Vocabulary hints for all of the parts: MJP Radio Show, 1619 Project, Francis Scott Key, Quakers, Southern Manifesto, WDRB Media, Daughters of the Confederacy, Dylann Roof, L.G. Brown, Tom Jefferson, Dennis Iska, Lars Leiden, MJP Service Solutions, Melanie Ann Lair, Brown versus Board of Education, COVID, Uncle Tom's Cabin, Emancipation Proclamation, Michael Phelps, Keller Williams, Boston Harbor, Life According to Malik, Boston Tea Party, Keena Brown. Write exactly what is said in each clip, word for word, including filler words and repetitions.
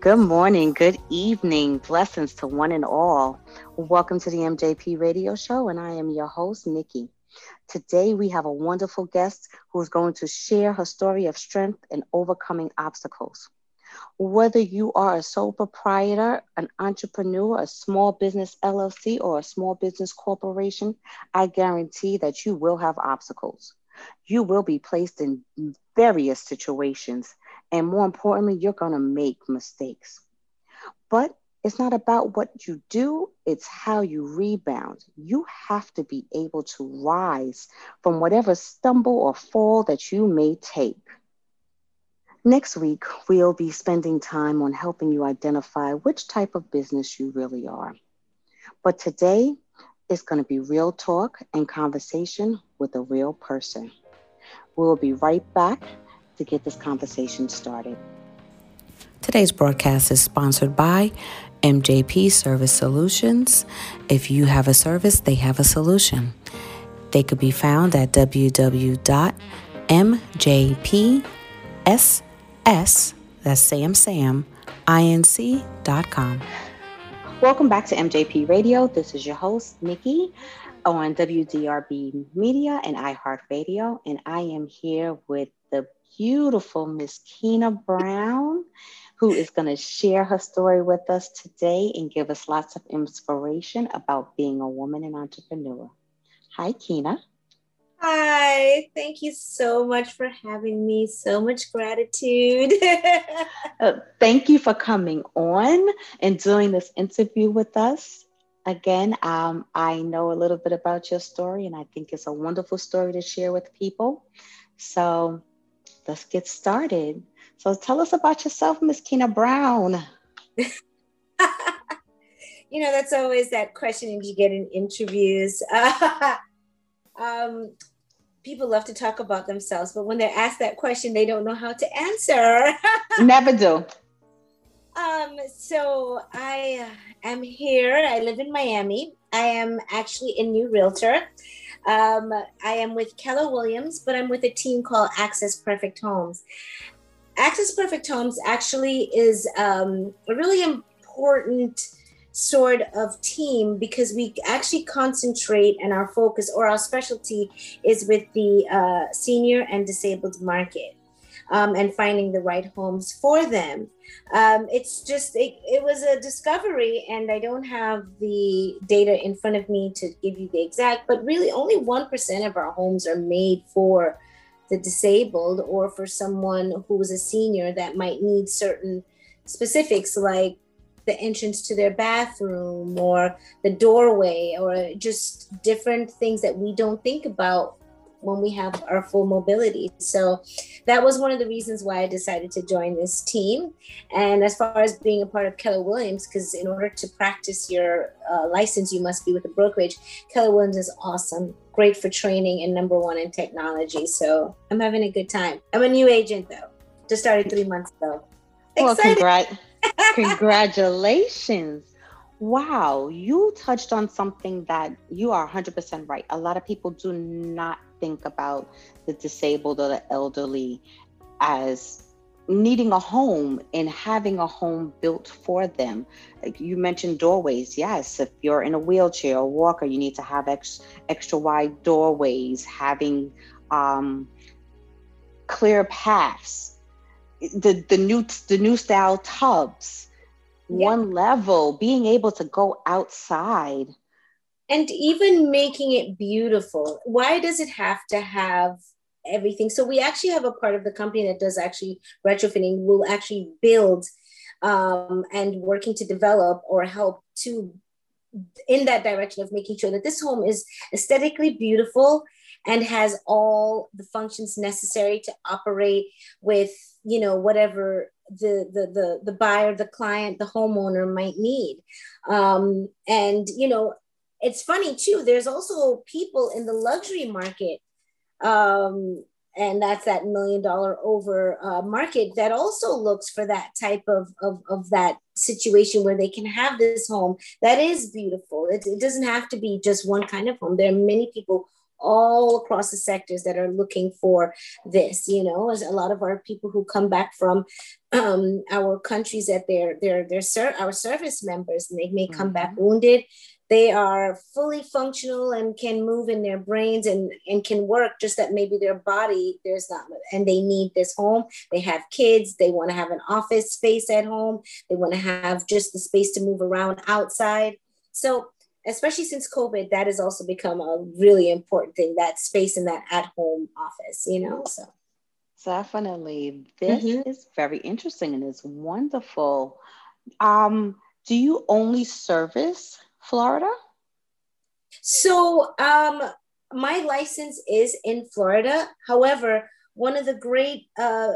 Good morning, good evening, blessings to one and all. Welcome to the M J P Radio Show, and I am your host, Nikki. Today we have a wonderful guest who is going to share her story of strength and overcoming obstacles. Whether you are a sole proprietor, an entrepreneur, a small business L L C, or a small business corporation, I guarantee that you will have obstacles. You will be placed in various situations. And more importantly, you're going to make mistakes. But it's not about what you do. It's how you rebound. You have to be able to rise from whatever stumble or fall that you may take. Next week, we'll be spending time on helping you identify which type of business you really are. But today, it's going to be real talk and conversation with a real person. We'll be right back to get this conversation started. Today's broadcast is sponsored by M J P Service Solutions. If you have a service, they have a solution. They could be found at w w w dot m j p s s, that's Sam Sam, inc dot com. Welcome back to M J P Radio. This is your host, Nikki, on W D R B Media and iHeartRadio, and I am here with the beautiful Miss Keena Brown, who is going to share her story with us today and give us lots of inspiration about being a woman and entrepreneur. Hi, Keena. Hi, thank you so much for having me. So much gratitude. uh, thank you for coming on and doing this interview with us. Again, um, I know a little bit about your story, and I think it's a wonderful story to share with people. So let's get started. So tell us about yourself, Miss Keena Brown. You know, that's always that question that you get in interviews. um, people love to talk about themselves, but when they're asked that question, they don't know how to answer. Never do. Um, so I am here. I live in Miami. I am actually a new realtor. Um, I am with Keller Williams, but I'm with a team called Access Perfect Homes. Access Perfect Homes actually is um, a really important sort of team because we actually concentrate, and our focus or our specialty is with the uh, senior and disabled market. Um, and finding the right homes for them. Um, it's just, it, it was a discovery, and I don't have the data in front of me to give you the exact, but really only one percent of our homes are made for the disabled or for someone who is a senior that might need certain specifics, like the entrance to their bathroom or the doorway or just different things that we don't think about when we have our full mobility. So that was one of the reasons why I decided to join this team. And as far as being a part of Keller Williams, because in order to practice your uh, license, you must be with a brokerage. Keller Williams is awesome, great for training, and number one in technology. So I'm having a good time. I'm a new agent though, just started three months ago. Well, congr- congratulations. Wow, you touched on something that you are one hundred percent right. A lot of people do not think about the disabled or the elderly as needing a home and having a home built for them. Like you mentioned doorways. Yes, if you're in a wheelchair or walker, you need to have ex- extra wide doorways, having um, clear paths, the, the, new, the new style tubs, yeah. One level, being able to go outside. And even making it beautiful. Why does it have to have everything? So we actually have a part of the company that does actually retrofitting. We'll actually build um, and working to develop or help to in that direction of making sure that this home is aesthetically beautiful and has all the functions necessary to operate with, you know, whatever the the the, the buyer, the client, the homeowner might need. Um, and, you know, it's funny too, there's also people in the luxury market, um, and that's that million dollar over uh, market that also looks for that type of, of, of that situation where they can have this home that is beautiful. It, it doesn't have to be just one kind of home. There are many people all across the sectors that are looking for this, you know, as a lot of our people who come back from um, our countries that they're, they're, they're ser- our service members, and they may come mm-hmm. back wounded. They are fully functional and can move in their brains and, and can work, just that maybe their body, there's not, and they need this home. They have kids. They want to have an office space at home. They want to have just the space to move around outside. So especially since COVID, that has also become a really important thing, that space in that at-home office, you know, so. Definitely. This mm-hmm. is very interesting and it's wonderful. Um, do you only service Florida? So um, my license is in Florida. However, one of the great uh,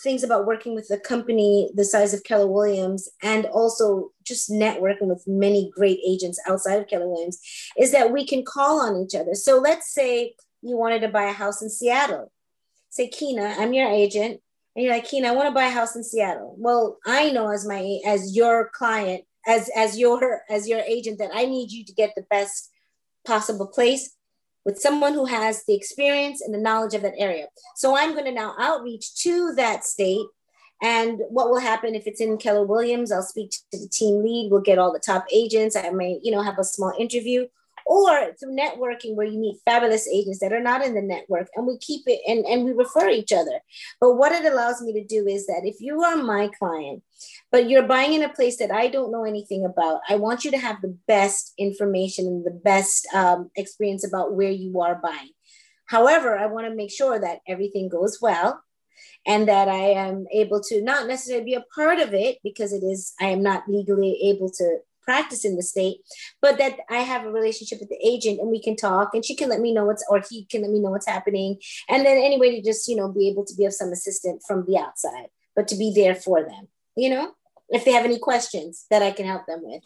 things about working with a company the size of Keller Williams, and also just networking with many great agents outside of Keller Williams, is that we can call on each other. So let's say you wanted to buy a house in Seattle. Say, Keena, I'm your agent. And you're like, Keena, I want to buy a house in Seattle. Well, I know as my as your client, As as your as your agent, that I need you to get the best possible place with someone who has the experience and the knowledge of that area. So I'm going to now outreach to that state. And what will happen if it's in Keller Williams? I'll speak to the team lead. We'll get all the top agents. I may, you know, have a small interview, or through networking where you meet fabulous agents that are not in the network, and we keep it and, and we refer each other. But what it allows me to do is that if you are my client, but you're buying in a place that I don't know anything about, I want you to have the best information and the best um, experience about where you are buying. However, I want to make sure that everything goes well and that I am able to not necessarily be a part of it, because it is, I am not legally able to practice in the state, but that I have a relationship with the agent and we can talk, and she can let me know what's, or he can let me know what's happening. And then anyway, to just, you know, be able to be of some assistance from the outside, but to be there for them, you know, if they have any questions that I can help them with.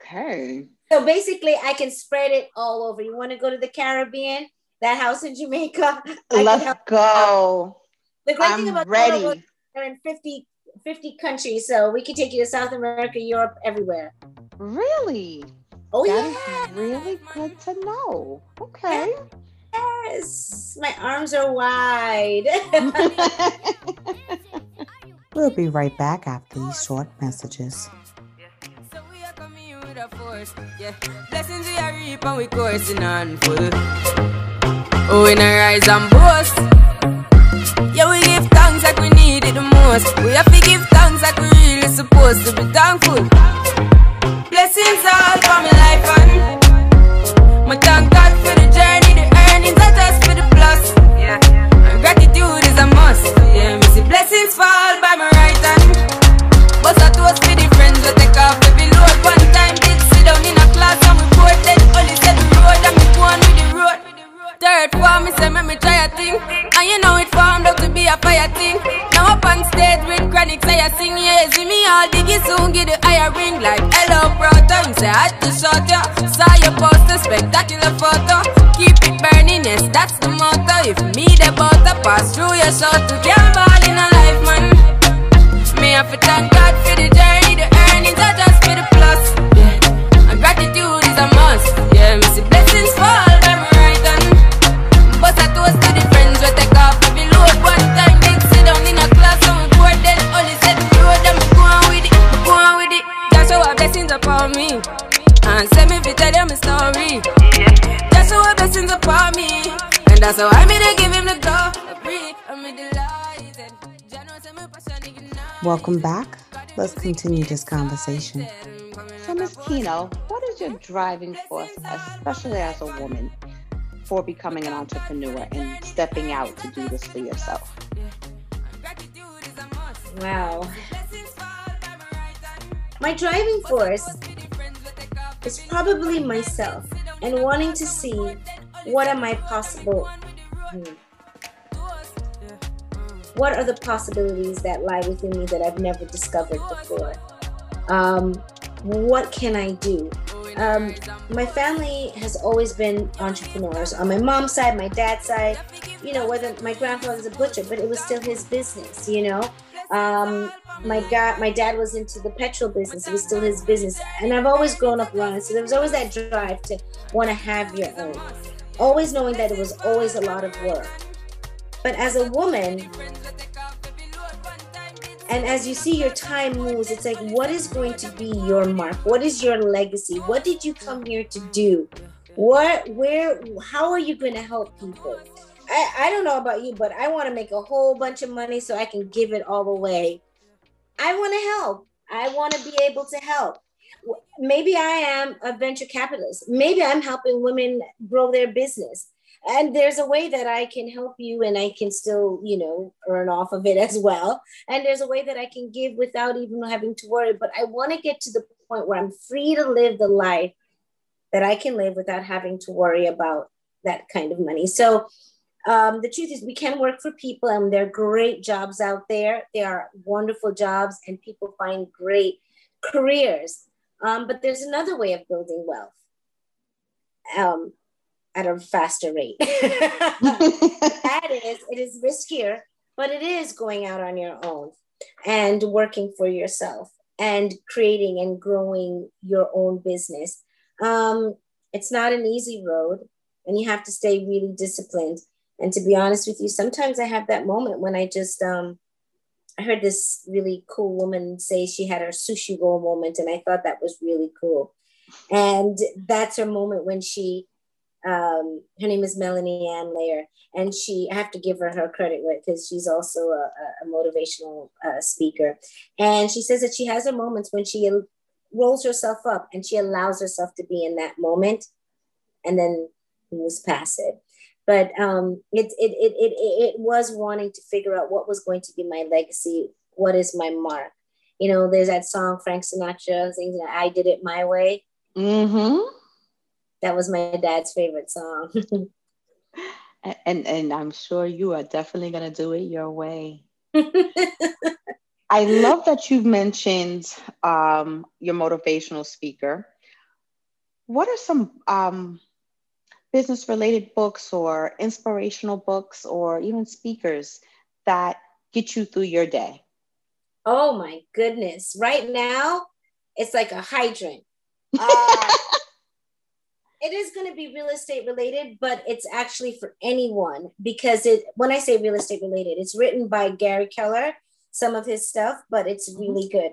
Okay. So basically I can spread it all over. You want to go to the Caribbean, that house in Jamaica. I Let's go. The great I'm thing about ready. World, they're in fifty countries, so we can take you to South America, Europe, everywhere. Really? Oh, that yeah. Really good to know. Okay. Yes. My arms are wide. We'll be right back after these short messages. So we are coming with a force. Yeah. Blessings we are reaping, we coursing on full. Oh, we rise and boast. Yeah, we give thanks like we need it the most. We have to give thanks like we really supposed to be thankful. Blessings all for my life and my thank God for the journey, the earnings, not just for the plus. And gratitude is a must. Yeah, we see blessings fall by my right hand. But I toast for the friends who take off every load. One time did sit down in a class and we poured then only said the road and we go on with the road. Third form, me say me me try a thing, and you know it formed up to be a fire thing. Now up on stage with chronic, say I sing, yeah, see me all diggy soon, give the higher ring like hello brother. You say I had to shout ya, saw your poster, spectacular photo. Keep it burning, yes, that's the motto. If me the butter pass through your shot, you can't ball in a life, man. Me have to thank God for the journey, the earnings are just for the plus. Yeah, and gratitude is a must. Yeah, me see blessings fall. But I toast to the friends we take off every load. One time then sit down in a class and we board then only set the road and we go on with it, we go on with it. That's how our blessings upon me, and send me if you tell them my story. That's how our blessings upon me, and that's how I made it give him the glory. Welcome back. Let's continue this conversation. So Miz Keena, what is your driving force, especially as a woman, for becoming an entrepreneur and stepping out to do this for yourself? Wow. My driving force is probably myself and wanting to see what am I possible. What are the possibilities that lie within me that I've never discovered before? Um, what can I do? Um, my family has always been entrepreneurs. On my mom's side, my dad's side, you know, whether my grandfather was a butcher, but it was still his business, you know. Um, my God, my dad was into the petrol business. It was still his business. And I've always grown up around it. So there was always that drive to want to have your own. always knowing that it was always a lot of work. But as a woman, and as you see your time moves, it's like, what is going to be your mark? What is your legacy? What did you come here to do? What, where, how are you going to help people? I, I don't know about you, but I want to make a whole bunch of money so I can give it all away. I want to help. I want to be able to help. Maybe I am a venture capitalist. Maybe I'm helping women grow their business. And there's a way that I can help you and I can still, you know, earn off of it as well. And there's a way that I can give without even having to worry. But I want to get to the point where I'm free to live the life that I can live without having to worry about that kind of money. So um, the truth is we can work for people, and there are great jobs out there. They are wonderful jobs and people find great careers. Um, but there's another way of building wealth. Um, at a faster rate. That is, it is riskier, but it is going out on your own and working for yourself and creating and growing your own business. Um, it's not an easy road, and you have to stay really disciplined. And to be honest with you, sometimes I have that moment when I just, um, I heard this really cool woman say she had her sushi roll moment, and I thought that was really cool. And that's her moment when she, Um, her name is Melanie Ann Lair, and she, I have to give her her credit because she's also a, a motivational uh, speaker. And she says that she has her moments when she rolls herself up and she allows herself to be in that moment and then moves past it. But um, it, it, it, it, it was wanting to figure out what was going to be my legacy. What is my mark? You know, there's that song, Frank Sinatra, things that I did it my way. Mm-hmm. That was my dad's favorite song. and and I'm sure you are definitely going to do it your way. I love that you've mentioned um, your motivational speaker. What are some um, business-related books or inspirational books or even speakers that get you through your day? Oh, my goodness. Right now, it's like a hydrant. Uh, It is going to be real estate related, but it's actually for anyone, because it, when I say real estate related, it's written by Gary Keller, some of his stuff, but it's really good.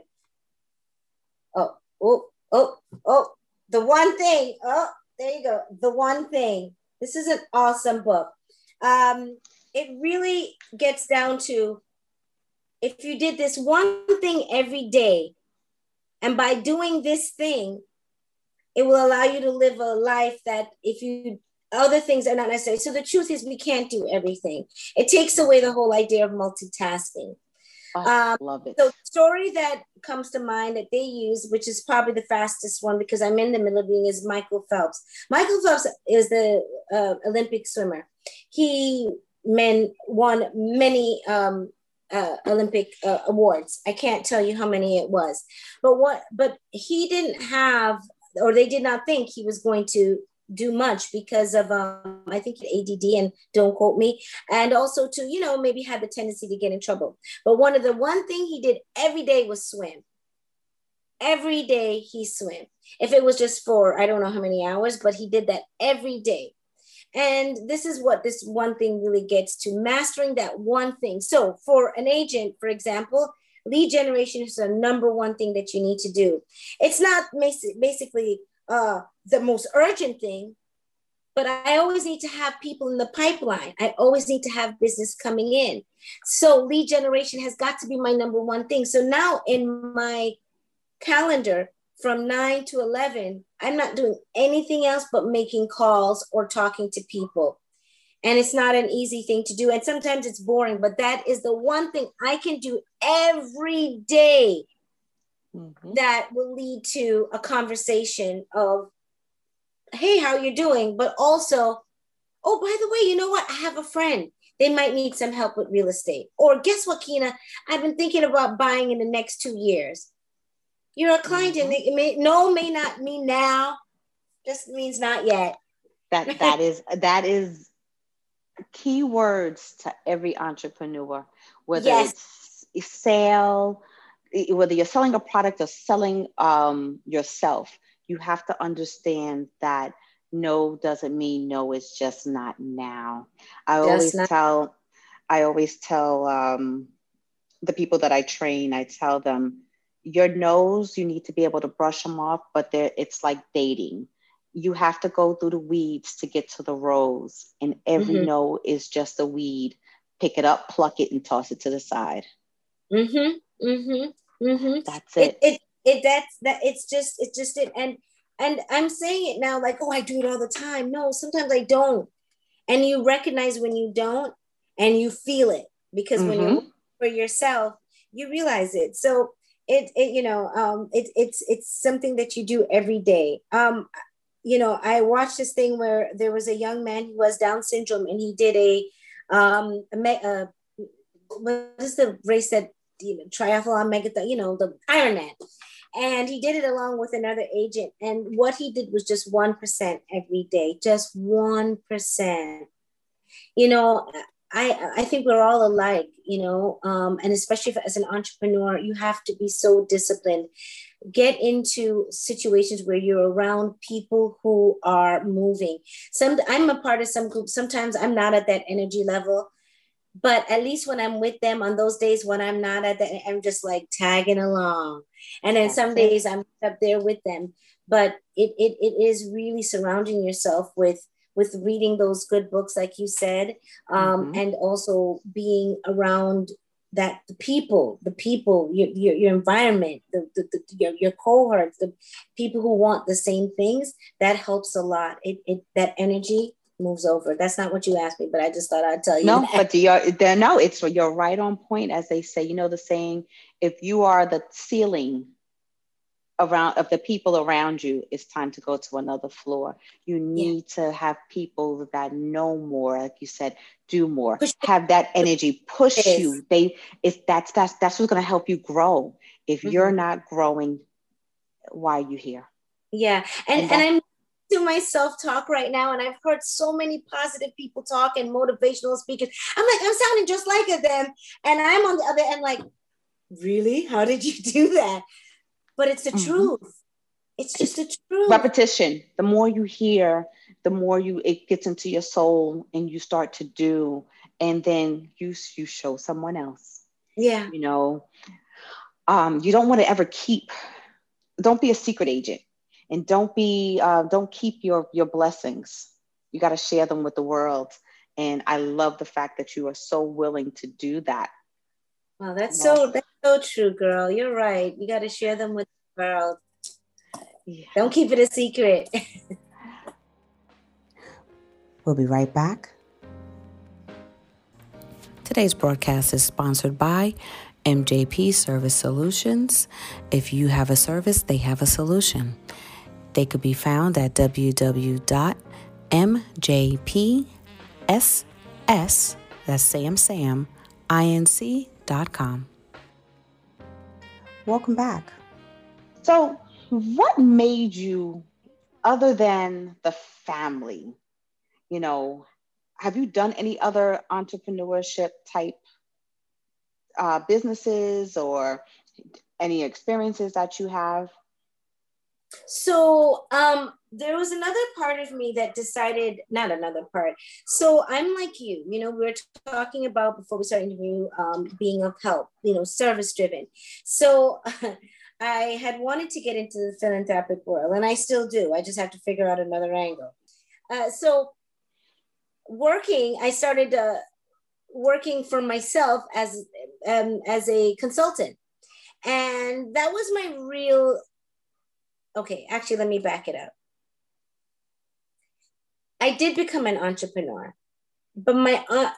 Oh, oh, oh, oh, The One Thing. Oh, there you go. The One Thing. This is an awesome book. Um, it really gets down to, if you did this one thing every day, and by doing this thing, it will allow you to live a life that if you, other things are not necessary. So the truth is we can't do everything. It takes away the whole idea of multitasking. I um, love it. So the story that comes to mind that they use, which is probably the fastest one because I'm in the middle of being, is Michael Phelps. Michael Phelps is the uh, Olympic swimmer. He men, won many um, uh, Olympic uh, awards. I can't tell you how many it was, but what, but he didn't have, or they did not think he was going to do much because of, um, I think, A D D, and don't quote me. And also to, you know, maybe had the tendency to get in trouble. But one of the one thing he did every day was swim. Every day he swam. If it was just for, I don't know how many hours, but he did that every day. And this is what this one thing really gets to, mastering that one thing. So for an agent, for example, lead generation is the number one thing that you need to do. It's not basically uh, the most urgent thing, but I always need to have people in the pipeline. I always need to have business coming in. So lead generation has got to be my number one thing. So now in my calendar from nine to eleven, I'm not doing anything else but making calls or talking to people. And it's not an easy thing to do. And sometimes it's boring, but that is the one thing I can do every day mm-hmm. that will lead to a conversation of, hey, how you doing? But also, oh, by the way, you know what? I have a friend. They might need some help with real estate. Or guess what, Keena? I've been thinking about buying in the next two years. You're a client mm-hmm. and it may, no may not mean now. Just means not yet. That That is, that is. Key words to every entrepreneur, whether yes. it's sale, whether you're selling a product or selling um, yourself, you have to understand that no doesn't mean no, it's just not now. I just always not- tell, I always tell um, the people that I train, I tell them, your no's, you need to be able to brush them off, but it's like dating. You have to go through the weeds to get to the rose, and every mm-hmm. no is just a weed. Pick it up, pluck it, and toss it to the side. Mm-hmm. Mm-hmm. Mm-hmm. That's it. It, it, it that's that. It's just, it's just it. And, and I'm saying it now, like, oh, I do it all the time. No, sometimes I don't. And you recognize when you don't, and you feel it, because mm-hmm. when you're for yourself, you realize it. So it, it, you know, um, it, it's, it's something that you do every day. Um, you know, I watched this thing where there was a young man who was Down syndrome, and he did a, um, uh, what is the race that, you know, triathlon, megathon, you know, the Ironman. And he did it along with another agent. And what he did was just one percent every day, just one percent. You know, I, I think we're all alike, you know, um, and especially if, as an entrepreneur, you have to be so disciplined. Get into situations where you're around people who are moving. Some, I'm a part of some group. Sometimes I'm not at that energy level, but at least when I'm with them on those days when I'm not at that, I'm just like tagging along. And then some days I'm up there with them, but it it, it is really surrounding yourself with with reading those good books, like you said, um, mm-hmm. and also being around that the people, the people, your your, your environment, the, the, the your, your cohorts, the people who want the same things, that helps a lot. It, it that energy moves over. That's not what you asked me, but I just thought I'd tell you. No, that. but you're, the, no, it's you're right on point, as they say. You know the saying, if you are the ceiling around of the people around you, it's time to go to another floor. You need yeah. to have people that know more, like you said, do more, push have that energy, push it you. Is. They, if that's that's that's what's going to help you grow. If mm-hmm. you're not growing, why are you here? Yeah, and and, and I'm to myself talk right now, and I've heard so many positive people talk and motivational speakers. I'm like, I'm sounding just like them, and I'm on the other end, like, really? How did you do that? But it's the truth. Mm-hmm. It's just the truth. Repetition. The more you hear, the more you it gets into your soul, and you start to do, and then you you show someone else. Yeah. You know, um, you don't want to ever keep. Don't be a secret agent, and don't be uh, don't keep your your blessings. You got to share them with the world. And I love the fact that you are so willing to do that. Wow, that's yeah. so that's so true, girl. You're right. You got to share them with the world. Yeah. Don't keep it a secret. We'll be right back. Today's broadcast is sponsored by M J P Service Solutions. If you have a service, they have a solution. They could be found at w w w dot m j p s s, that's Sam Sam, inc. Welcome back. So what made you, other than the family, you know, have you done any other entrepreneurship type uh, businesses or any experiences that you have? So um, there was another part of me that decided, not another part. So I'm like you, you know, we were talking about before we started interviewing um, being of help, you know, service driven. So uh, I had wanted to get into the philanthropic world, and I still do. I just have to figure out another angle. Uh, so working, I started uh, working for myself as um, as a consultant. And that was my real... Okay, actually, let me back it up. I did become an entrepreneur, but my uh,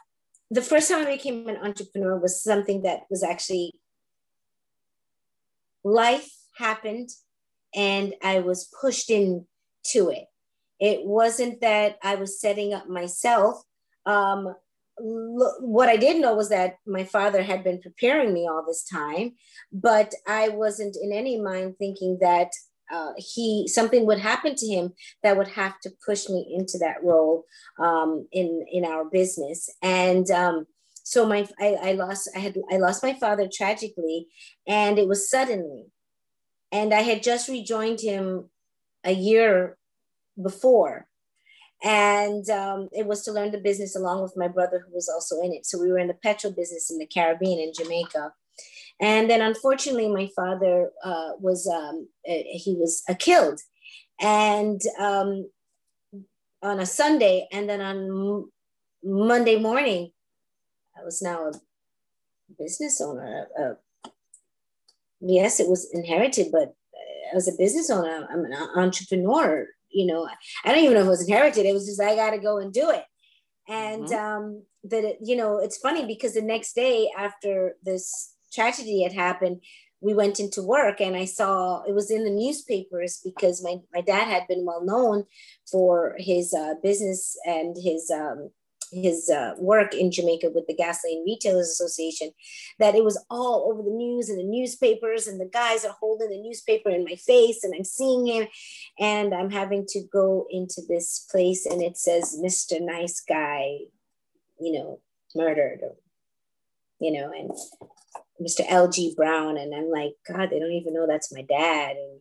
the first time I became an entrepreneur was something that was actually, life happened and I was pushed into it. It wasn't that I was setting up myself. Um, lo- what I did know was that my father had been preparing me all this time, but I wasn't in any mind thinking that Uh, he something would happen to him that would have to push me into that role um, in in our business. And um, so my I, I lost I had I lost my father tragically, and it was suddenly. And I had just rejoined him a year before, And um, it was to learn the business along with my brother, who was also in it. So we were in the petrol business in the Caribbean, in Jamaica. And then unfortunately, my father uh, was, um, he was uh, killed and um, on a Sunday. And then on Monday morning, I was now a business owner. Uh, yes, it was inherited, but as a business owner, I'm an entrepreneur. You know, I don't even know if it was inherited. It was just, I got to go and do it. And mm-hmm. um, that, you know, it's funny because the next day after this tragedy had happened, we went into work and I saw, it was in the newspapers because my, my dad had been well known for his uh, business and his um, his uh, work in Jamaica with the Gasoline Retailers Association, that it was all over the news and the newspapers, and the guys are holding the newspaper in my face and I'm seeing him, and I'm having to go into this place and it says, Mister Nice Guy, you know, murdered, or, you know, and Mister L G. Brown. And I'm like, God, they don't even know that's my dad. And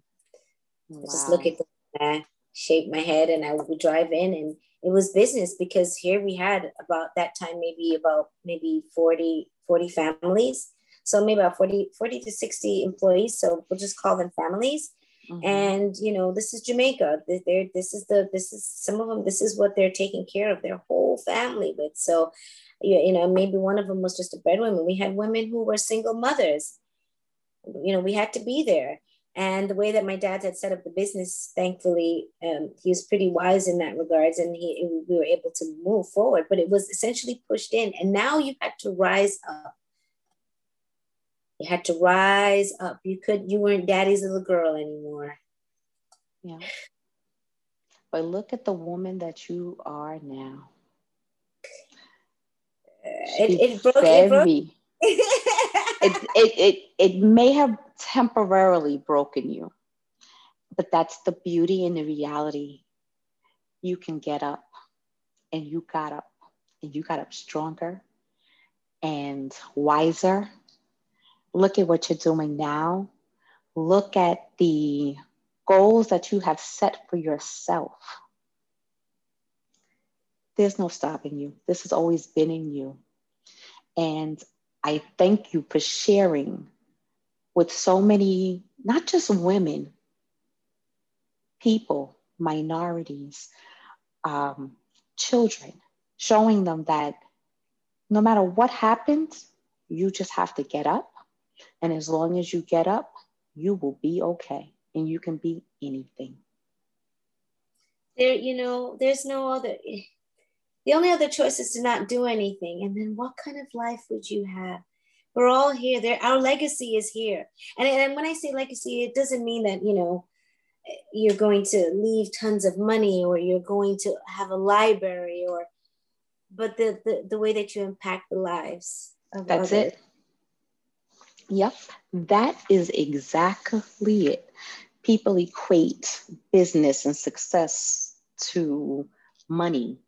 wow. I just look at them and I shake my head and I would drive in, and it was business because here we had about that time, maybe about maybe forty, forty families. So maybe about forty, forty to sixty employees. So we'll just call them families. Mm-hmm. And, you know, this is Jamaica. They're, this is the, this is some of them, this is what they're taking care of their whole family with. So, you know, maybe one of them was just a breadwinner. We had women who were single mothers. You know, we had to be there. And the way that my dad had set up the business, thankfully, um, he was pretty wise in that regards, and he we were able to move forward. But it was essentially pushed in, and now you had to rise up. You had to rise up. You could. You weren't daddy's little girl anymore. Yeah. But look at the woman that you are now. Uh, it, it broke. It broke. it, it it it may have temporarily broken you, but that's the beauty and the reality. You can get up, and you got up, and you got up stronger and wiser. Look at what you're doing now. Look at the goals that you have set for yourself. There's no stopping you. This has always been in you. And I thank you for sharing with so many, not just women, people, minorities, um, children, showing them that no matter what happens, you just have to get up. And as long as you get up, you will be okay, and you can be anything. There, you know, there's no other... The only other choice is to not do anything. And then what kind of life would you have? We're all here. There, our legacy is here. And, and when I say legacy, it doesn't mean that, you know, you're going to leave tons of money or you're going to have a library or, but the, the, the way that you impact the lives of others. That's it. Yep. That is exactly it. People equate business and success to money.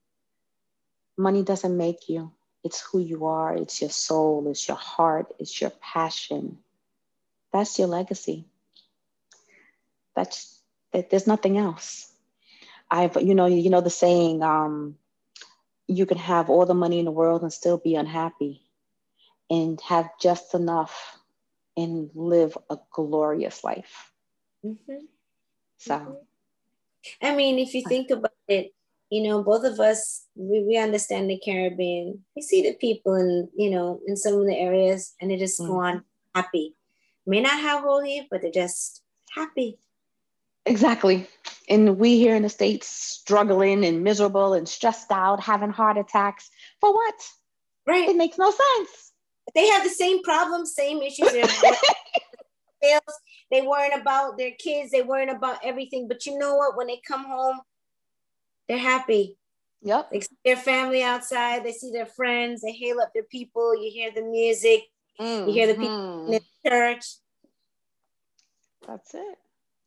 Money doesn't make you. It's who you are. It's your soul. It's your heart. It's your passion. That's your legacy. That's that. There's nothing else. I've, you know, you know the saying, um, you can have all the money in the world and still be unhappy, and have just enough and live a glorious life. Mm-hmm. So, mm-hmm. I mean, if you think about it, you know, both of us, we, we understand the Caribbean. We see the people in, you know, in some of the areas, and they just mm. go on happy. May not have all here, but they're just happy. Exactly. And we here in the States struggling and miserable and stressed out, having heart attacks. For what? Right. It makes no sense. They have the same problems, same issues. They weren't about their kids. They weren't about everything. But you know what? When they come home, they're happy. Yep. They see their family outside. They see their friends. They hail up their people. You hear the music. Mm-hmm. You hear the people in the church. That's it.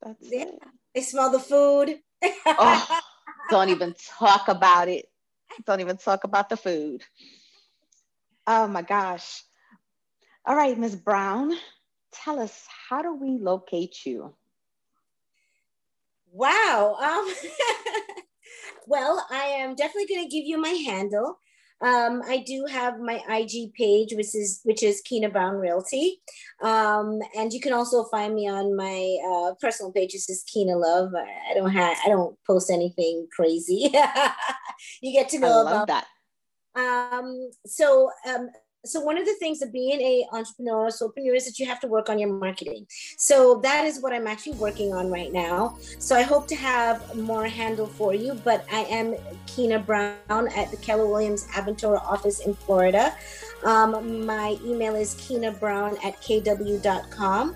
That's yeah. it. They smell the food. Oh, don't even talk about it. Don't even talk about the food. Oh my gosh. All right, Miz Brown, tell us, how do we locate you? Wow. Um well, I am definitely going to give you my handle. Um, I do have my I G page, which is which is Keena Brown Realty. Um, and you can also find me on my uh, personal page, which is Keena Love. I don't have I don't post anything crazy. You get to know I love about that. Um, so um, so one of the things of being a entrepreneur, solopreneur, is that you have to work on your marketing. So that is what I'm actually working on right now. So I hope to have more handle for you, but I am Keena Brown at the Keller Williams Aventura office in Florida. Um, my email is keenabrown at kw dot com.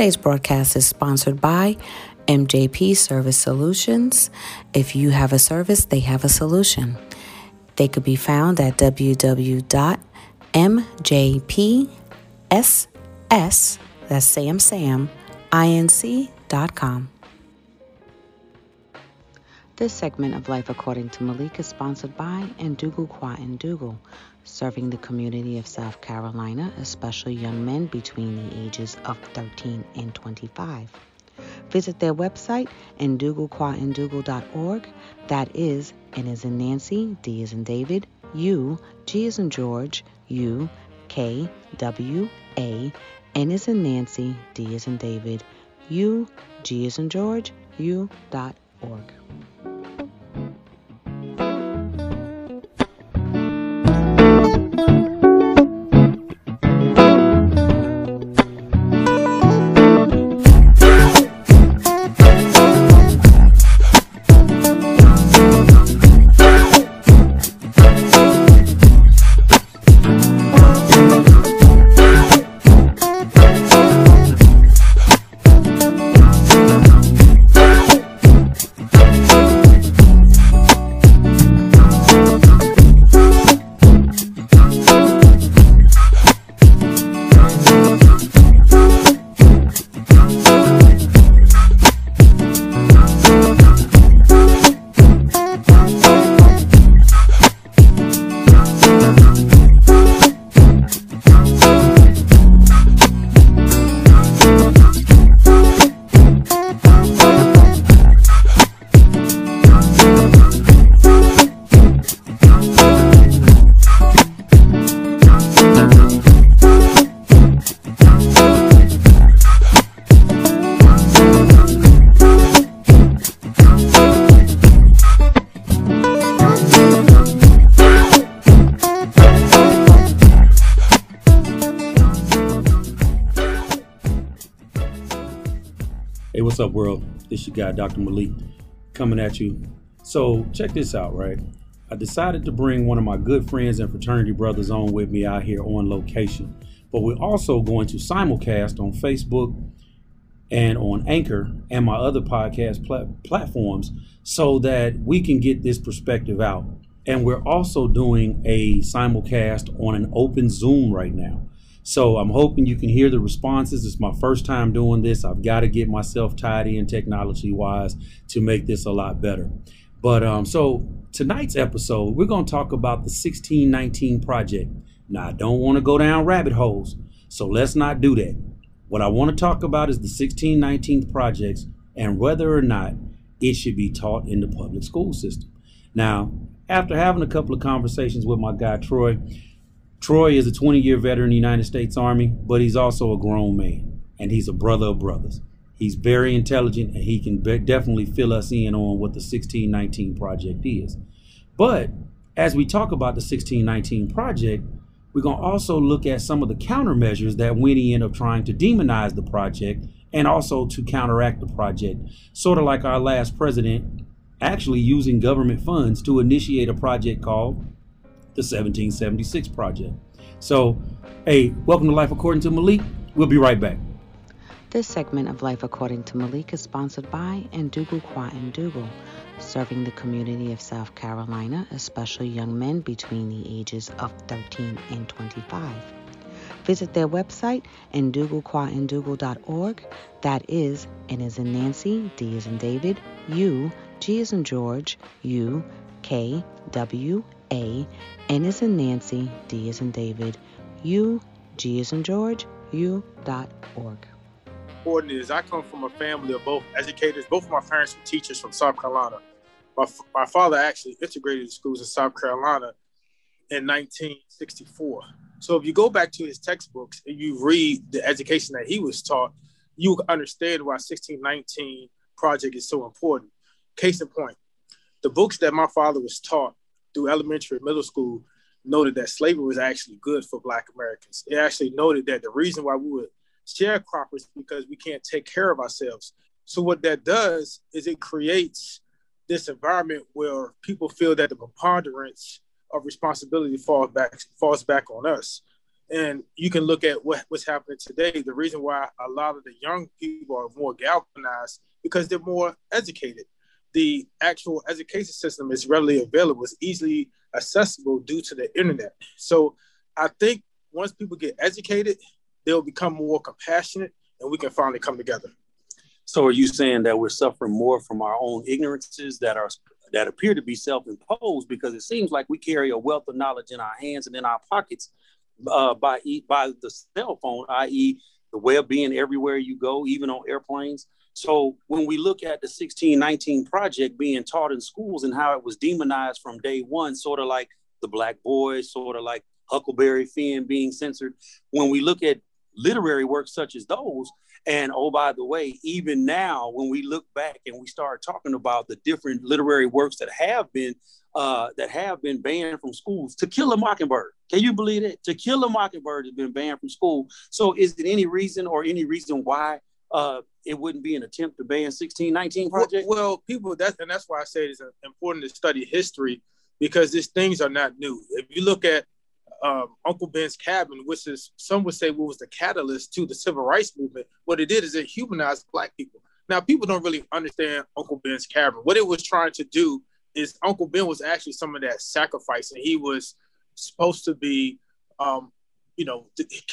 Today's broadcast is sponsored by M J P Service Solutions. If you have a service, they have a solution. They could be found at w w w dot m j p s s, that's Sam Sam, inc dot com. This segment of Life According to Malik is sponsored by Ndougal Kwa Ndougal, serving the community of South Carolina, especially young men between the ages of thirteen and twenty-five. Visit their website, Ndougal Kwa Ndougal dot org. That is, N as in Nancy, D as in David, U, G as in George, U, K, W, A, N as in Nancy, D as in David, U, G as in George, U dot org. Up world, this your guy Doctor Malik coming at you. So check this out, right? I decided to bring one of my good friends and fraternity brothers on with me out here on location, but we're also going to simulcast on Facebook and on Anchor and my other podcast plat- platforms so that we can get this perspective out. And we're also doing a simulcast on an open Zoom right now. So I'm hoping you can hear the responses. It's my first time doing this. I've got to get myself tied in technology-wise to make this a lot better. But um, so tonight's episode, we're going to talk about the sixteen nineteen Project. Now, I don't want to go down rabbit holes, so let's not do that. What I want to talk about is the sixteen nineteen Projects and whether or not it should be taught in the public school system. Now, after having a couple of conversations with my guy, Troy, Troy is a twenty-year veteran in the United States Army, but he's also a grown man, and he's a brother of brothers. He's very intelligent, and he can be- definitely fill us in on what the sixteen nineteen Project is. But as we talk about the sixteen nineteen Project, we're going to also look at some of the countermeasures that went in of trying to demonize the project and also to counteract the project, sort of like our last president actually using government funds to initiate a project called the seventeen seventy-six Project. So, hey, welcome to Life According to Malik. We'll be right back. This segment of Life According to Malik is sponsored by Ndougal Kwa Ndougal, serving the community of South Carolina, especially young men between the ages of thirteen and twenty-five. Visit their website, Ndougal Kwa Ndougal dot org. That is N as in Nancy, D as in David, U, G as in George, U, K, W, A, N as in Nancy, D as in David, U, G as in George, U dot org. Important is I come from a family of both educators. Both of my parents were teachers from South Carolina. My, my father actually integrated the schools in South Carolina in nineteen sixty-four. So if you go back to his textbooks and you read the education that he was taught, you understand why sixteen nineteen Project is so important. Case in point, the books that my father was taught through elementary and middle school noted that slavery was actually good for Black Americans. It actually noted that the reason why we were sharecroppers is because we can't take care of ourselves. So what that does is it creates this environment where people feel that the preponderance of responsibility falls back, falls back on us. And you can look at what, what's happening today. The reason why a lot of the young people are more galvanized because they're more educated. The actual education system is readily available. It's easily accessible due to the internet. So I think once people get educated, they'll become more compassionate and we can finally come together. So are you saying that we're suffering more from our own ignorances that are that appear to be self-imposed, because it seems like we carry a wealth of knowledge in our hands and in our pockets uh, by by the cell phone, that is the web being everywhere you go, even on airplanes. So when we look at the sixteen nineteen Project being taught in schools and how it was demonized from day one, sort of like the Black Boy, sort of like Huckleberry Finn being censored, when we look at literary works such as those, and oh, by the way, even now, when we look back and we start talking about the different literary works that have been uh, that have been banned from schools, To Kill a Mockingbird, can you believe it? To Kill a Mockingbird has been banned from school. So is it any reason or any reason why uh, it wouldn't be an attempt to ban sixteen nineteen Project? Well, well people, that's, and that's why I say it's important to study history, because these things are not new. If you look at Um, Uncle Ben's Cabin, which is, some would say, what was the catalyst to the civil rights movement, what it did is it humanized Black people. Now, people don't really understand Uncle Ben's Cabin. What it was trying to do is Uncle Ben was actually some of that sacrifice, and he was supposed to be, um, you know,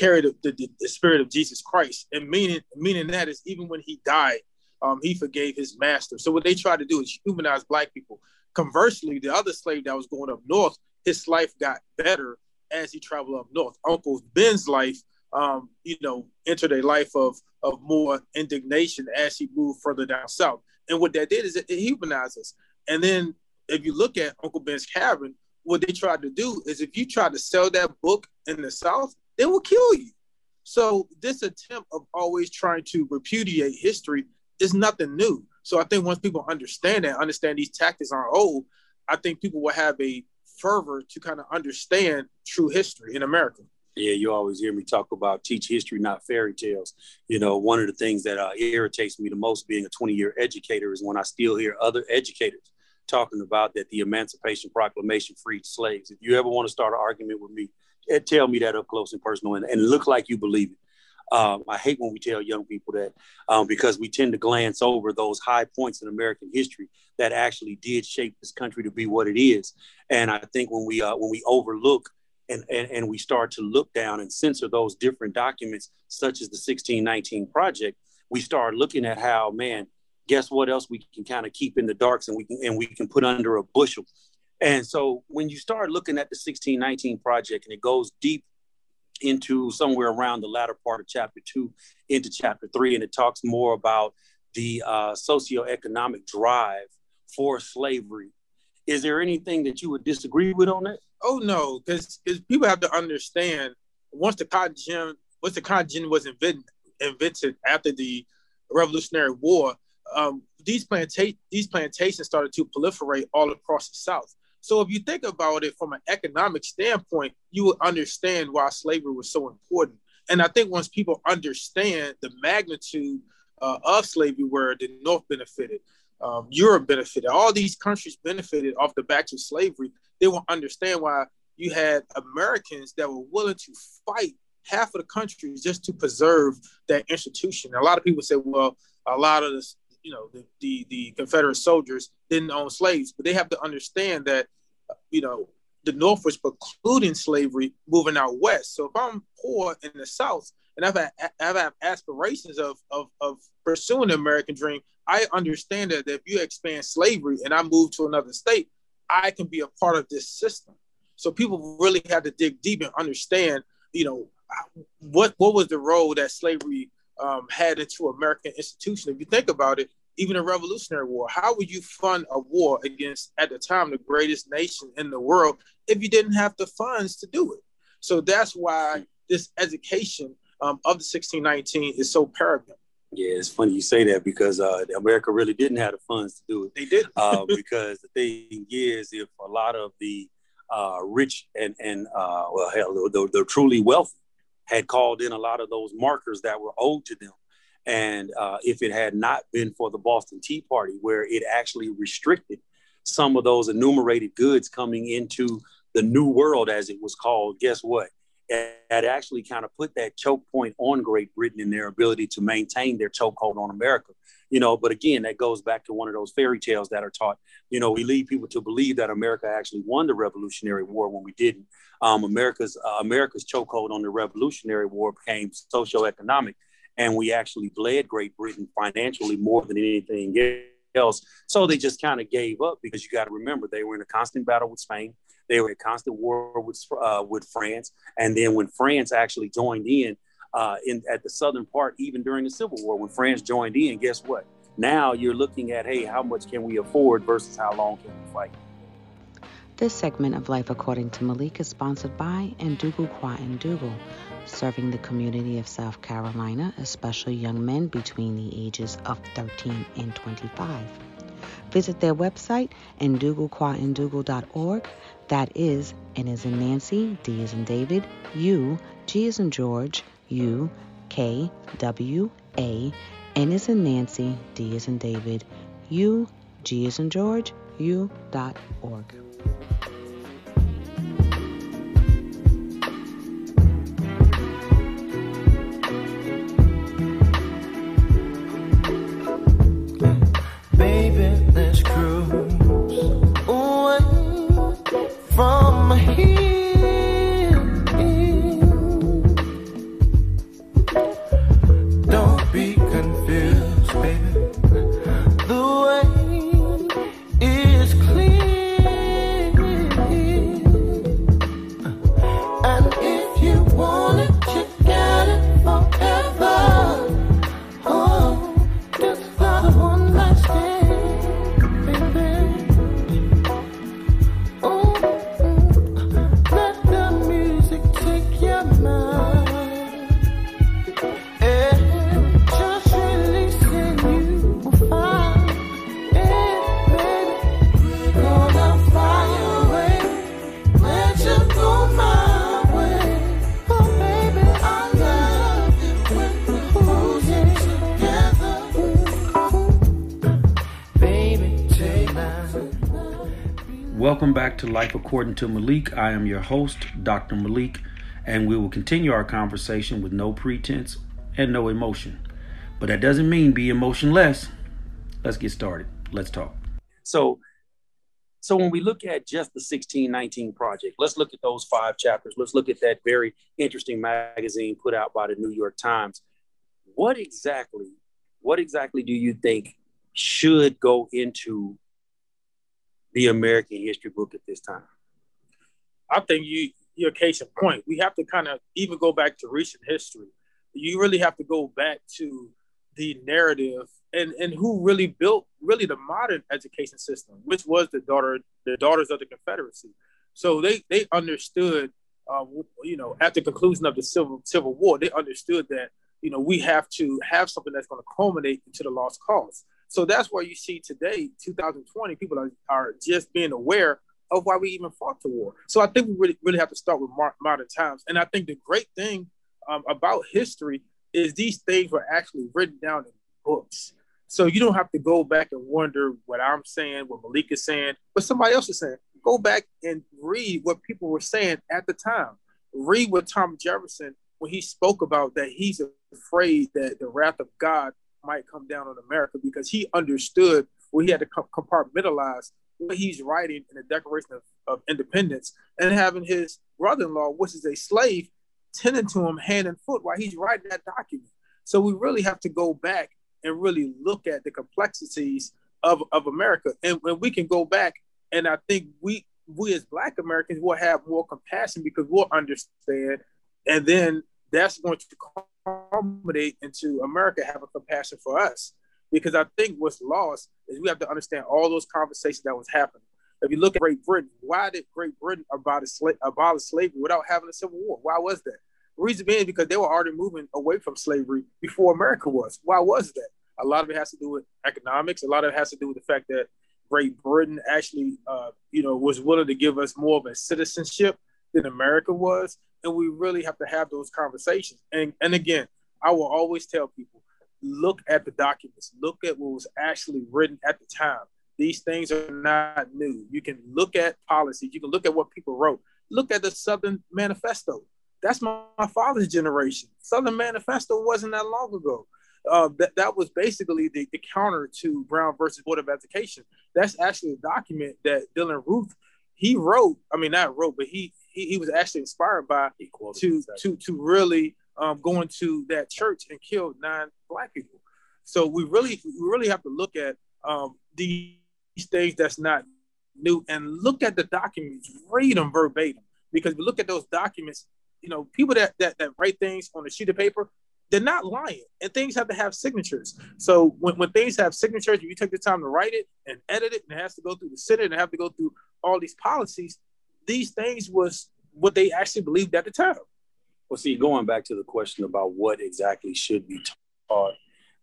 carry the, the, the spirit of Jesus Christ. And meaning, meaning that is even when he died, um, he forgave his master. So what they tried to do is humanize Black people. Conversely, the other slave that was going up north, his life got better as he traveled up north. Uncle Ben's life, um, you know, entered a life of of more indignation as he moved further down south. And what that did is it, it humanized us. And then if you look at Uncle Ben's Cabin, what they tried to do is if you try to sell that book in the South, they will kill you. So this attempt of always trying to repudiate history is nothing new. So I think once people understand that, understand these tactics aren't old, I think people will have a fervor to kind of understand true history in America. Yeah, you always hear me talk about teach history, not fairy tales. You know, one of the things that uh, irritates me the most being a twenty-year educator is when I still hear other educators talking about that the Emancipation Proclamation freed slaves. If you ever want to start an argument with me, tell me that up close and personal and, and look like you believe it. Um, I hate when we tell young people that um, because we tend to glance over those high points in American history that actually did shape this country to be what it is. And I think when we uh, when we overlook and, and, and we start to look down and censor those different documents, such as the sixteen nineteen Project, we start looking at how, man, guess what else we can kind of keep in the darks and we can and we can put under a bushel. And so when you start looking at the sixteen nineteen Project and it goes deep into somewhere around the latter part of chapter two into chapter three. And it talks more about the uh, socioeconomic drive for slavery. Is there anything that you would disagree with on that? Oh, no, because people have to understand once the cotton gin, once the cotton gin was invent, invented after the Revolutionary War, um, these, planta- these plantations started to proliferate all across the South. So if you think about it from an economic standpoint, you will understand why slavery was so important. And I think once people understand the magnitude uh, of slavery, where the North benefited, um, Europe benefited, all these countries benefited off the backs of slavery, they will understand why you had Americans that were willing to fight half of the country just to preserve that institution. And a lot of people say, well, a lot of the, you know, the, the, the Confederate soldiers didn't own slaves, but they have to understand that, you know, the North was precluding slavery moving out west. So if I'm poor in the South and I've had, I've had aspirations of, of, of pursuing the American dream, I understand that if you expand slavery and I move to another state, I can be a part of this system. So people really have to dig deep and understand, you know, what, what was the role that slavery um, had into American institutions. If you think about it, even a Revolutionary War, how would you fund a war against, at the time, the greatest nation in the world if you didn't have the funds to do it? So that's why this education um, of the sixteen nineteen is so paramount. Yeah, it's funny you say that because uh, America really didn't have the funds to do it. They didn't. uh, because the thing is, if a lot of the uh, rich and, and uh, well, hell, the, the truly wealthy had called in a lot of those markers that were owed to them, and uh, if it had not been for the Boston Tea Party, where it actually restricted some of those enumerated goods coming into the New World, as it was called, guess what? that actually kind of put that choke point on Great Britain and their ability to maintain their chokehold on America. You know, but again, that goes back to one of those fairy tales that are taught. You know, we lead people to believe that America actually won the Revolutionary War when we didn't. Um, America's uh, America's chokehold on the Revolutionary War became socioeconomic, and we actually bled Great Britain financially more than anything else. So they just kind of gave up, because you got to remember, they were in a constant battle with Spain. They were in constant war with uh, with France. And then when France actually joined in, uh, in at the southern part, even during the Civil War, when France joined in, guess what? Now you're looking at, hey, how much can we afford versus how long can we fight? This segment of Life According to Malik is sponsored by Ndougal Kwa Ndougal, serving the community of South Carolina, especially young men between the ages of thirteen and twenty-five. Visit their website, Ndougal Kwa Ndougal dot org. That is, N as in Nancy, D as in David, U, G as in George, U, K, W, A, N as in Nancy, D as in David, U, G as in George, U dot org. Welcome back to Life According to Malik. I am your host, Doctor Malik, and we will continue our conversation with no pretense and no emotion. But that doesn't mean be emotionless. Let's get started. Let's talk. So, so when we look at just the sixteen nineteen Project, let's look at those five chapters. Let's look at that very interesting magazine put out by the New York Times. What exactly, what exactly do you think should go into the American history book at this time? I think you, you're case in point. We have to kind of even go back to recent history. You really have to go back to the narrative and, and who really built really the modern education system, which was the daughter, the Daughters of the Confederacy. So they they understood, uh, you know, at the conclusion of the Civil Civil War, they understood that, you know, we have to have something that's going to culminate into the lost cause. So that's why you see today, two thousand twenty, people are, are just being aware of why we even fought the war. So I think we really, really have to start with modern times. And I think the great thing um, about history is these things were actually written down in books. So you don't have to go back and wonder what I'm saying, what Malik is saying, what somebody else is saying. Go back and read what people were saying at the time. Read what Tom Jefferson, when he spoke about that he's afraid that the wrath of God might come down on America, because he understood where he had to compartmentalize what he's writing in the Declaration of, of Independence and having his brother-in-law, which is a slave, tending to him hand and foot while he's writing that document. So we really have to go back and really look at the complexities of, of America. And when we can go back, and I think we we as Black Americans will have more compassion, because we'll understand, and then that's going to call accommodate into America having compassion for us. Because I think what's lost is we have to understand all those conversations that was happening. If you look at Great Britain, why did Great Britain abolish slavery without having a civil war? Why was that? The reason being because they were already moving away from slavery before America was. Why was that? A lot of it has to do with economics. A lot of it has to do with the fact that Great Britain actually uh, you know, was willing to give us more of a citizenship than America was. And we really have to have those conversations. And and again, I will always tell people, look at the documents, look at what was actually written at the time. These things are not new. You can look at policies, you can look at what people wrote. Look at the Southern Manifesto. That's my, my father's generation. Southern Manifesto wasn't that long ago. Uh, that, that was basically the, the counter to Brown versus Board of Education. That's actually a document that Dylann Roof, he wrote, I mean, not wrote, but he he, he was actually inspired by to, to, to really um, go into that church and kill nine Black people. So we really, we really have to look at um, these things that's not new and look at the documents, read them verbatim, because we look at those documents, you know, people that, that, that write things on a sheet of paper, they're not lying, and things have to have signatures. So when, when things have signatures, you take the time to write it and edit it, and it has to go through the Senate and have to go through all these policies. These things was what they actually believed at the time. Well, see, going back to the question about what exactly should be taught,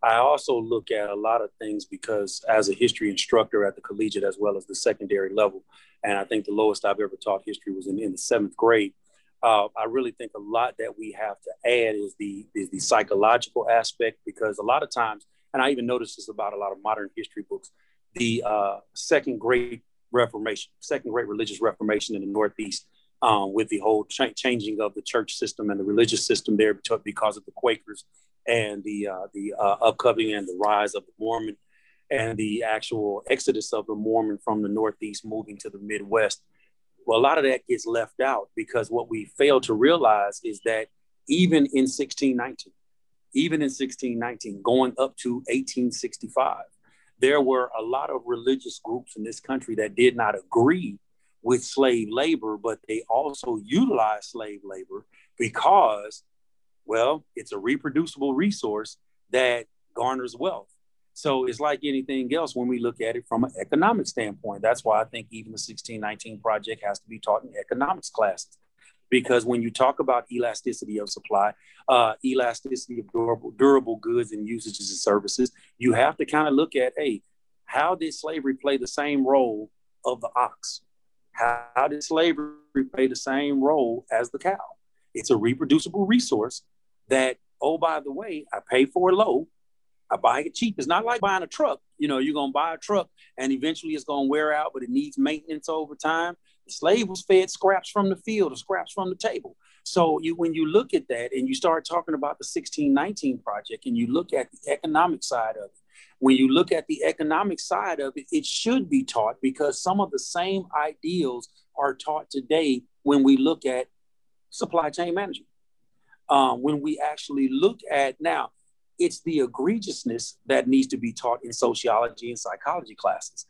I also look at a lot of things because as a history instructor at the collegiate as well as the secondary level, and I think the lowest I've ever taught history was in, in the seventh grade. Uh, I really think a lot that we have to add is the is the psychological aspect, because a lot of times, and I even notice this about a lot of modern history books, the uh, second great Reformation, second great religious Reformation in the Northeast, um, with the whole ch- changing of the church system and the religious system there because of the Quakers and the uh, the uh, upcoming and the rise of the Mormon and the actual exodus of the Mormon from the Northeast moving to the Midwest. Well, a lot of that gets left out because what we fail to realize is that even in sixteen nineteen, even in sixteen nineteen, going up to eighteen sixty-five, there were a lot of religious groups in this country that did not agree with slave labor, but they also utilized slave labor because, well, it's a reproducible resource that garners wealth. So it's like anything else when we look at it from an economic standpoint. That's why I think even the sixteen nineteen Project has to be taught in economics classes, because when you talk about elasticity of supply, uh, elasticity of durable, durable goods and usages and services, you have to kind of look at, hey, how did slavery play the same role of the ox? How, how did slavery play the same role as the cow? It's a reproducible resource that, oh, by the way, I pay for it low. I buy it cheap. It's not like buying a truck. You know, you're going to buy a truck and eventually it's going to wear out, but it needs maintenance over time. The slave was fed scraps from the field or scraps from the table. So you, when you look at that and you start talking about the sixteen nineteen Project and you look at the economic side of it, when you look at the economic side of it, it should be taught because some of the same ideals are taught today when we look at supply chain management. Um, when we actually look at now, it's the egregiousness that needs to be taught in sociology and psychology classes.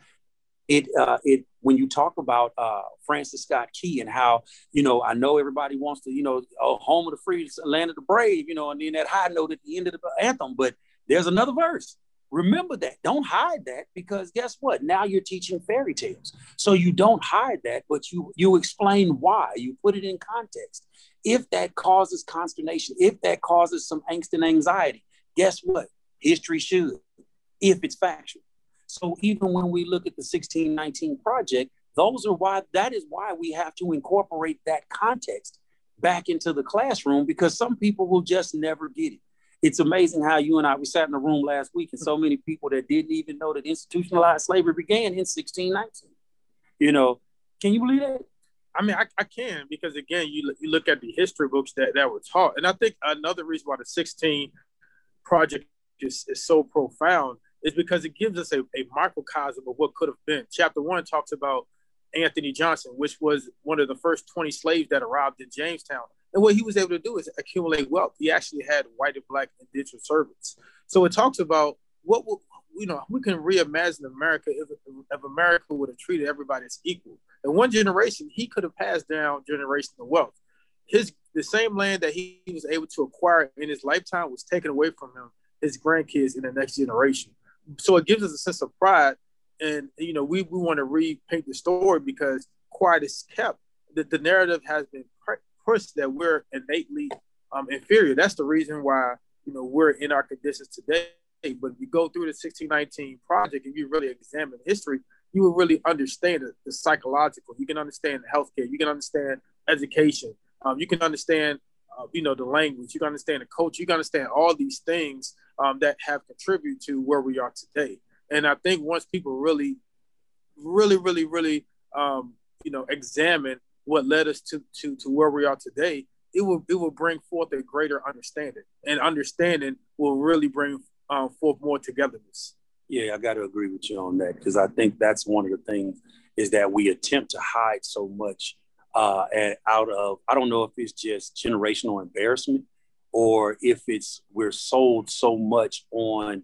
It, uh, it when you talk about uh, Francis Scott Key and how, you know, I know everybody wants to, you know, oh, home of the free, land of the brave, you know, and then that high note at the end of the anthem. But there's another verse. Remember that. Don't hide that, because guess what? Now you're teaching fairy tales. So you don't hide that, but you you explain why. You put it in context. If that causes consternation, if that causes some angst and anxiety, guess what? History should, if it's factual. So even when we look at the sixteen nineteen Project, those are why, that is why we have to incorporate that context back into the classroom, because some people will just never get it. It's amazing how you and I, we sat in a room last week and so many people that didn't even know that institutionalized slavery began in sixteen nineteen. You know, can you believe that? I mean, I, I can, because again, you, you look at the history books that, that were taught. And I think another reason why the sixteen Project is, is so profound is because it gives us a, a microcosm of what could have been. Chapter one talks about Anthony Johnson, which was one of the first twenty slaves that arrived in Jamestown. And what he was able to do is accumulate wealth. He actually had white and black indentured servants. So it talks about what, will, you know, we can reimagine America if, if America would have treated everybody as equal. In one generation, he could have passed down generational wealth. His The same land that he was able to acquire in his lifetime was taken away from him, his grandkids, in the next generation. So it gives us a sense of pride. And, you know, we, we want to repaint the story, because quiet is kept. The, the narrative has been pushed that we're innately um, inferior. That's the reason why, you know, we're in our conditions today. But if you go through the sixteen nineteen Project and you really examine history, you will really understand the, the psychological. You can understand the healthcare. You can understand education. Um, you can understand, uh, you know, the language. You can understand the culture. You can understand all these things um, that have contributed to where we are today. And I think once people really, really, really, really, um, you know, examine what led us to to to where we are today, it will it will bring forth a greater understanding, and understanding will really bring um, forth more togetherness. Yeah, I got to agree with you on that, because I think that's one of the things is that we attempt to hide so much uh, and out of, I don't know if it's just generational embarrassment or if it's we're sold so much on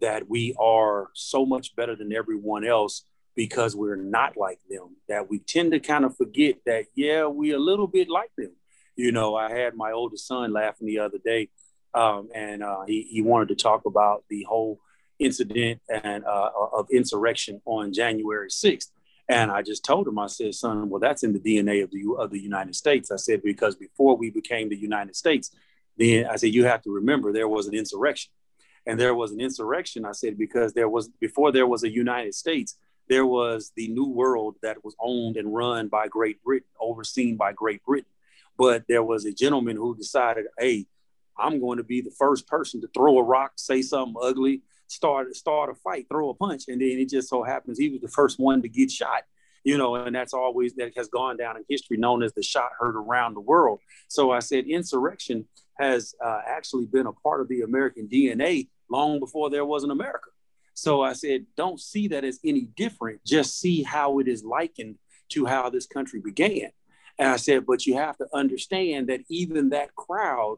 that we are so much better than everyone else because we're not like them, that we tend to kind of forget that, yeah, we're a little bit like them. You know, I had my oldest son laughing the other day um, and uh, he, he wanted to talk about the whole incident and uh, of insurrection on January sixth. And I just told him, I said, son, well, that's in the D N A of the, of the United States. I said, because before we became the United States, then I said, you have to remember there was an insurrection. And there was an insurrection, I said, because there was, before there was a United States, there was the New World that was owned and run by Great Britain, overseen by Great Britain. But there was a gentleman who decided, hey, I'm going to be the first person to throw a rock, say something ugly, start start a fight, throw a punch. And then it just so happens he was the first one to get shot, you know, and that's always, that has gone down in history, known as the shot heard around the world. So I said, insurrection has uh, actually been a part of the American D N A long before there was an America. So I said, don't see that as any different, just see how it is likened to how this country began. And I said, but you have to understand that even that crowd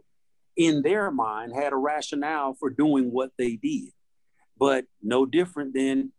in their mind had a rationale for doing what they did. But no different than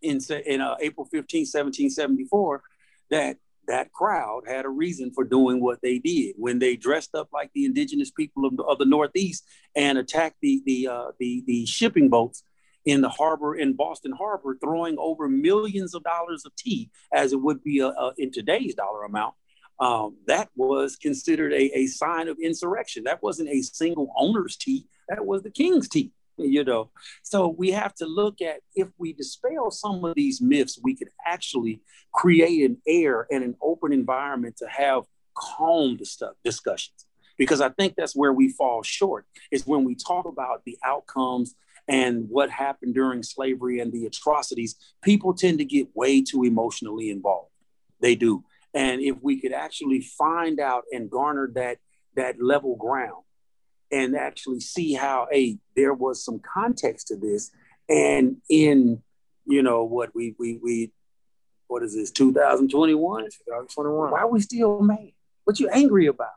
in, in uh, April fifteenth, seventeen seventy-four, that that crowd had a reason for doing what they did when they dressed up like the indigenous people of the, of the Northeast and attacked the the, uh, the the shipping boats in the harbor, in Boston Harbor, throwing over millions of dollars of tea, as it would be a, a, in today's dollar amount. Um, that was considered a, a sign of insurrection. That wasn't a single owner's tea. That was the king's tea, you know. So we have to look at, if we dispel some of these myths, we could actually create an air and an open environment to have calm dis- discussions. Because I think that's where we fall short, is when we talk about the outcomes and what happened during slavery and the atrocities, people tend to get way too emotionally involved. They do. And if we could actually find out and garner that that level ground and actually see how, hey, there was some context to this. And in, you know, what we, we, we what is this, two thousand twenty-one? two thousand twenty-one. Why are we still mad? What you angry about?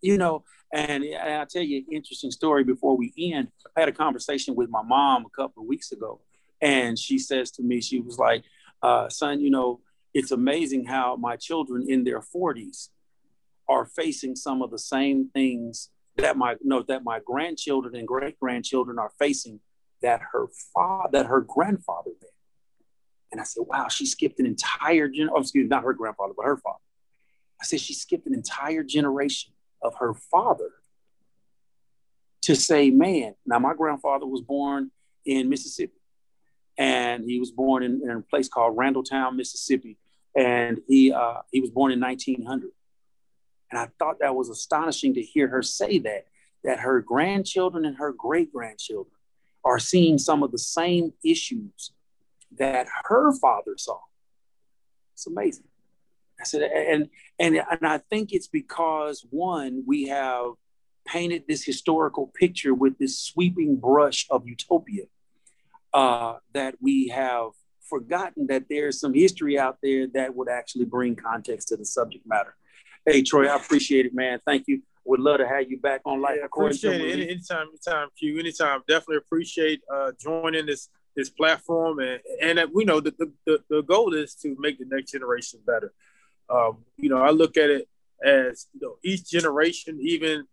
You know, and, and I'll tell you an interesting story before we end. I had a conversation with my mom a couple of weeks ago. And she says to me, she was like, uh, son, you know, it's amazing how my children in their forties are facing some of the same things that my no that my grandchildren and great-grandchildren are facing, that her father, that her grandfather did. And I said, wow, she skipped an entire gen- oh, excuse me, not her grandfather, but her father. I said, she skipped an entire generation of her father to say, man, now my grandfather was born in Mississippi, and he was born in, in a place called Randalltown, Mississippi. And he uh, he was born in nineteen hundred. And I thought that was astonishing to hear her say that, that her grandchildren and her great-grandchildren are seeing some of the same issues that her father saw. It's amazing. I said, and, and, and I think it's because, one, we have painted this historical picture with this sweeping brush of utopia, uh, that we have forgotten that there's some history out there that would actually bring context to the subject matter. Hey, Troy, I appreciate it, man. Thank you. Would love to have you back on Life According to Malik. Appreciate it. Anytime, anytime, Q. Anytime. Definitely appreciate uh, joining this this platform, and and uh, we know that the, the the goal is to make the next generation better. Um, you know, I look at it as, you know, each generation, even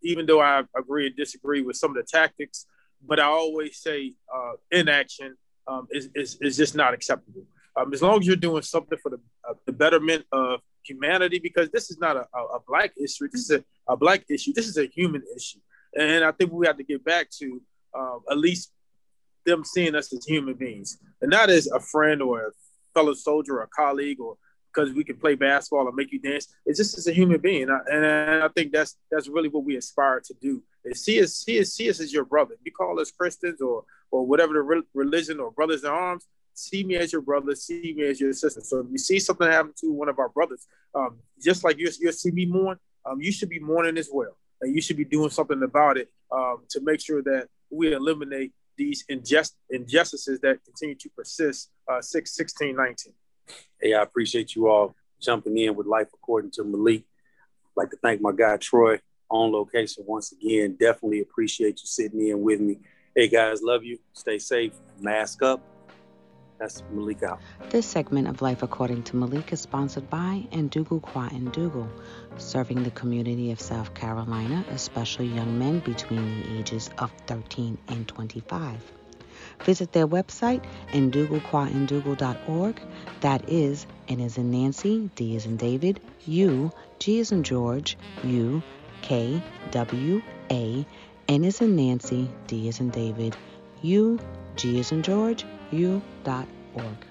even though I agree and disagree with some of the tactics, but I always say uh, inaction um, is, is is just not acceptable. Um, as long as you're doing something for the uh, the betterment of humanity, because this is not a, a, a black issue. This is a, a black issue. This is a human issue. And I think we have to get back to um, at least them seeing us as human beings and not as a friend or a fellow soldier or a colleague, or because we can play basketball and make you dance. It's just as a human being. And I, and I think that's that's really what we aspire to do. Is see us, see us, see us as your brother. You call us Christians or or whatever the re- religion or brothers in arms. See me as your brother, see me as your sister. So if you see something happen to one of our brothers, um, just like you, you'll see me mourn, um, you should be mourning as well. And you should be doing something about it um, to make sure that we eliminate these ingest- injustices that continue to persist uh, since sixteen nineteen. Hey, I appreciate you all jumping in with Life According to Malik. I'd like to thank my guy, Troy, on location once again. Definitely appreciate you sitting in with me. Hey, guys, love you. Stay safe. Mask up. That's Malik out. This segment of Life According to Malik is sponsored by Ndougal Kwa Ndougal, serving the community of South Carolina, especially young men between the ages of thirteen and twenty-five. Visit their website, Ndougal Kwa Ndougal dot org. That is N as in Nancy, D as in David, U, G as in George, U, K, W, A, N as in Nancy, D as in David, U, G as in George, U dot org.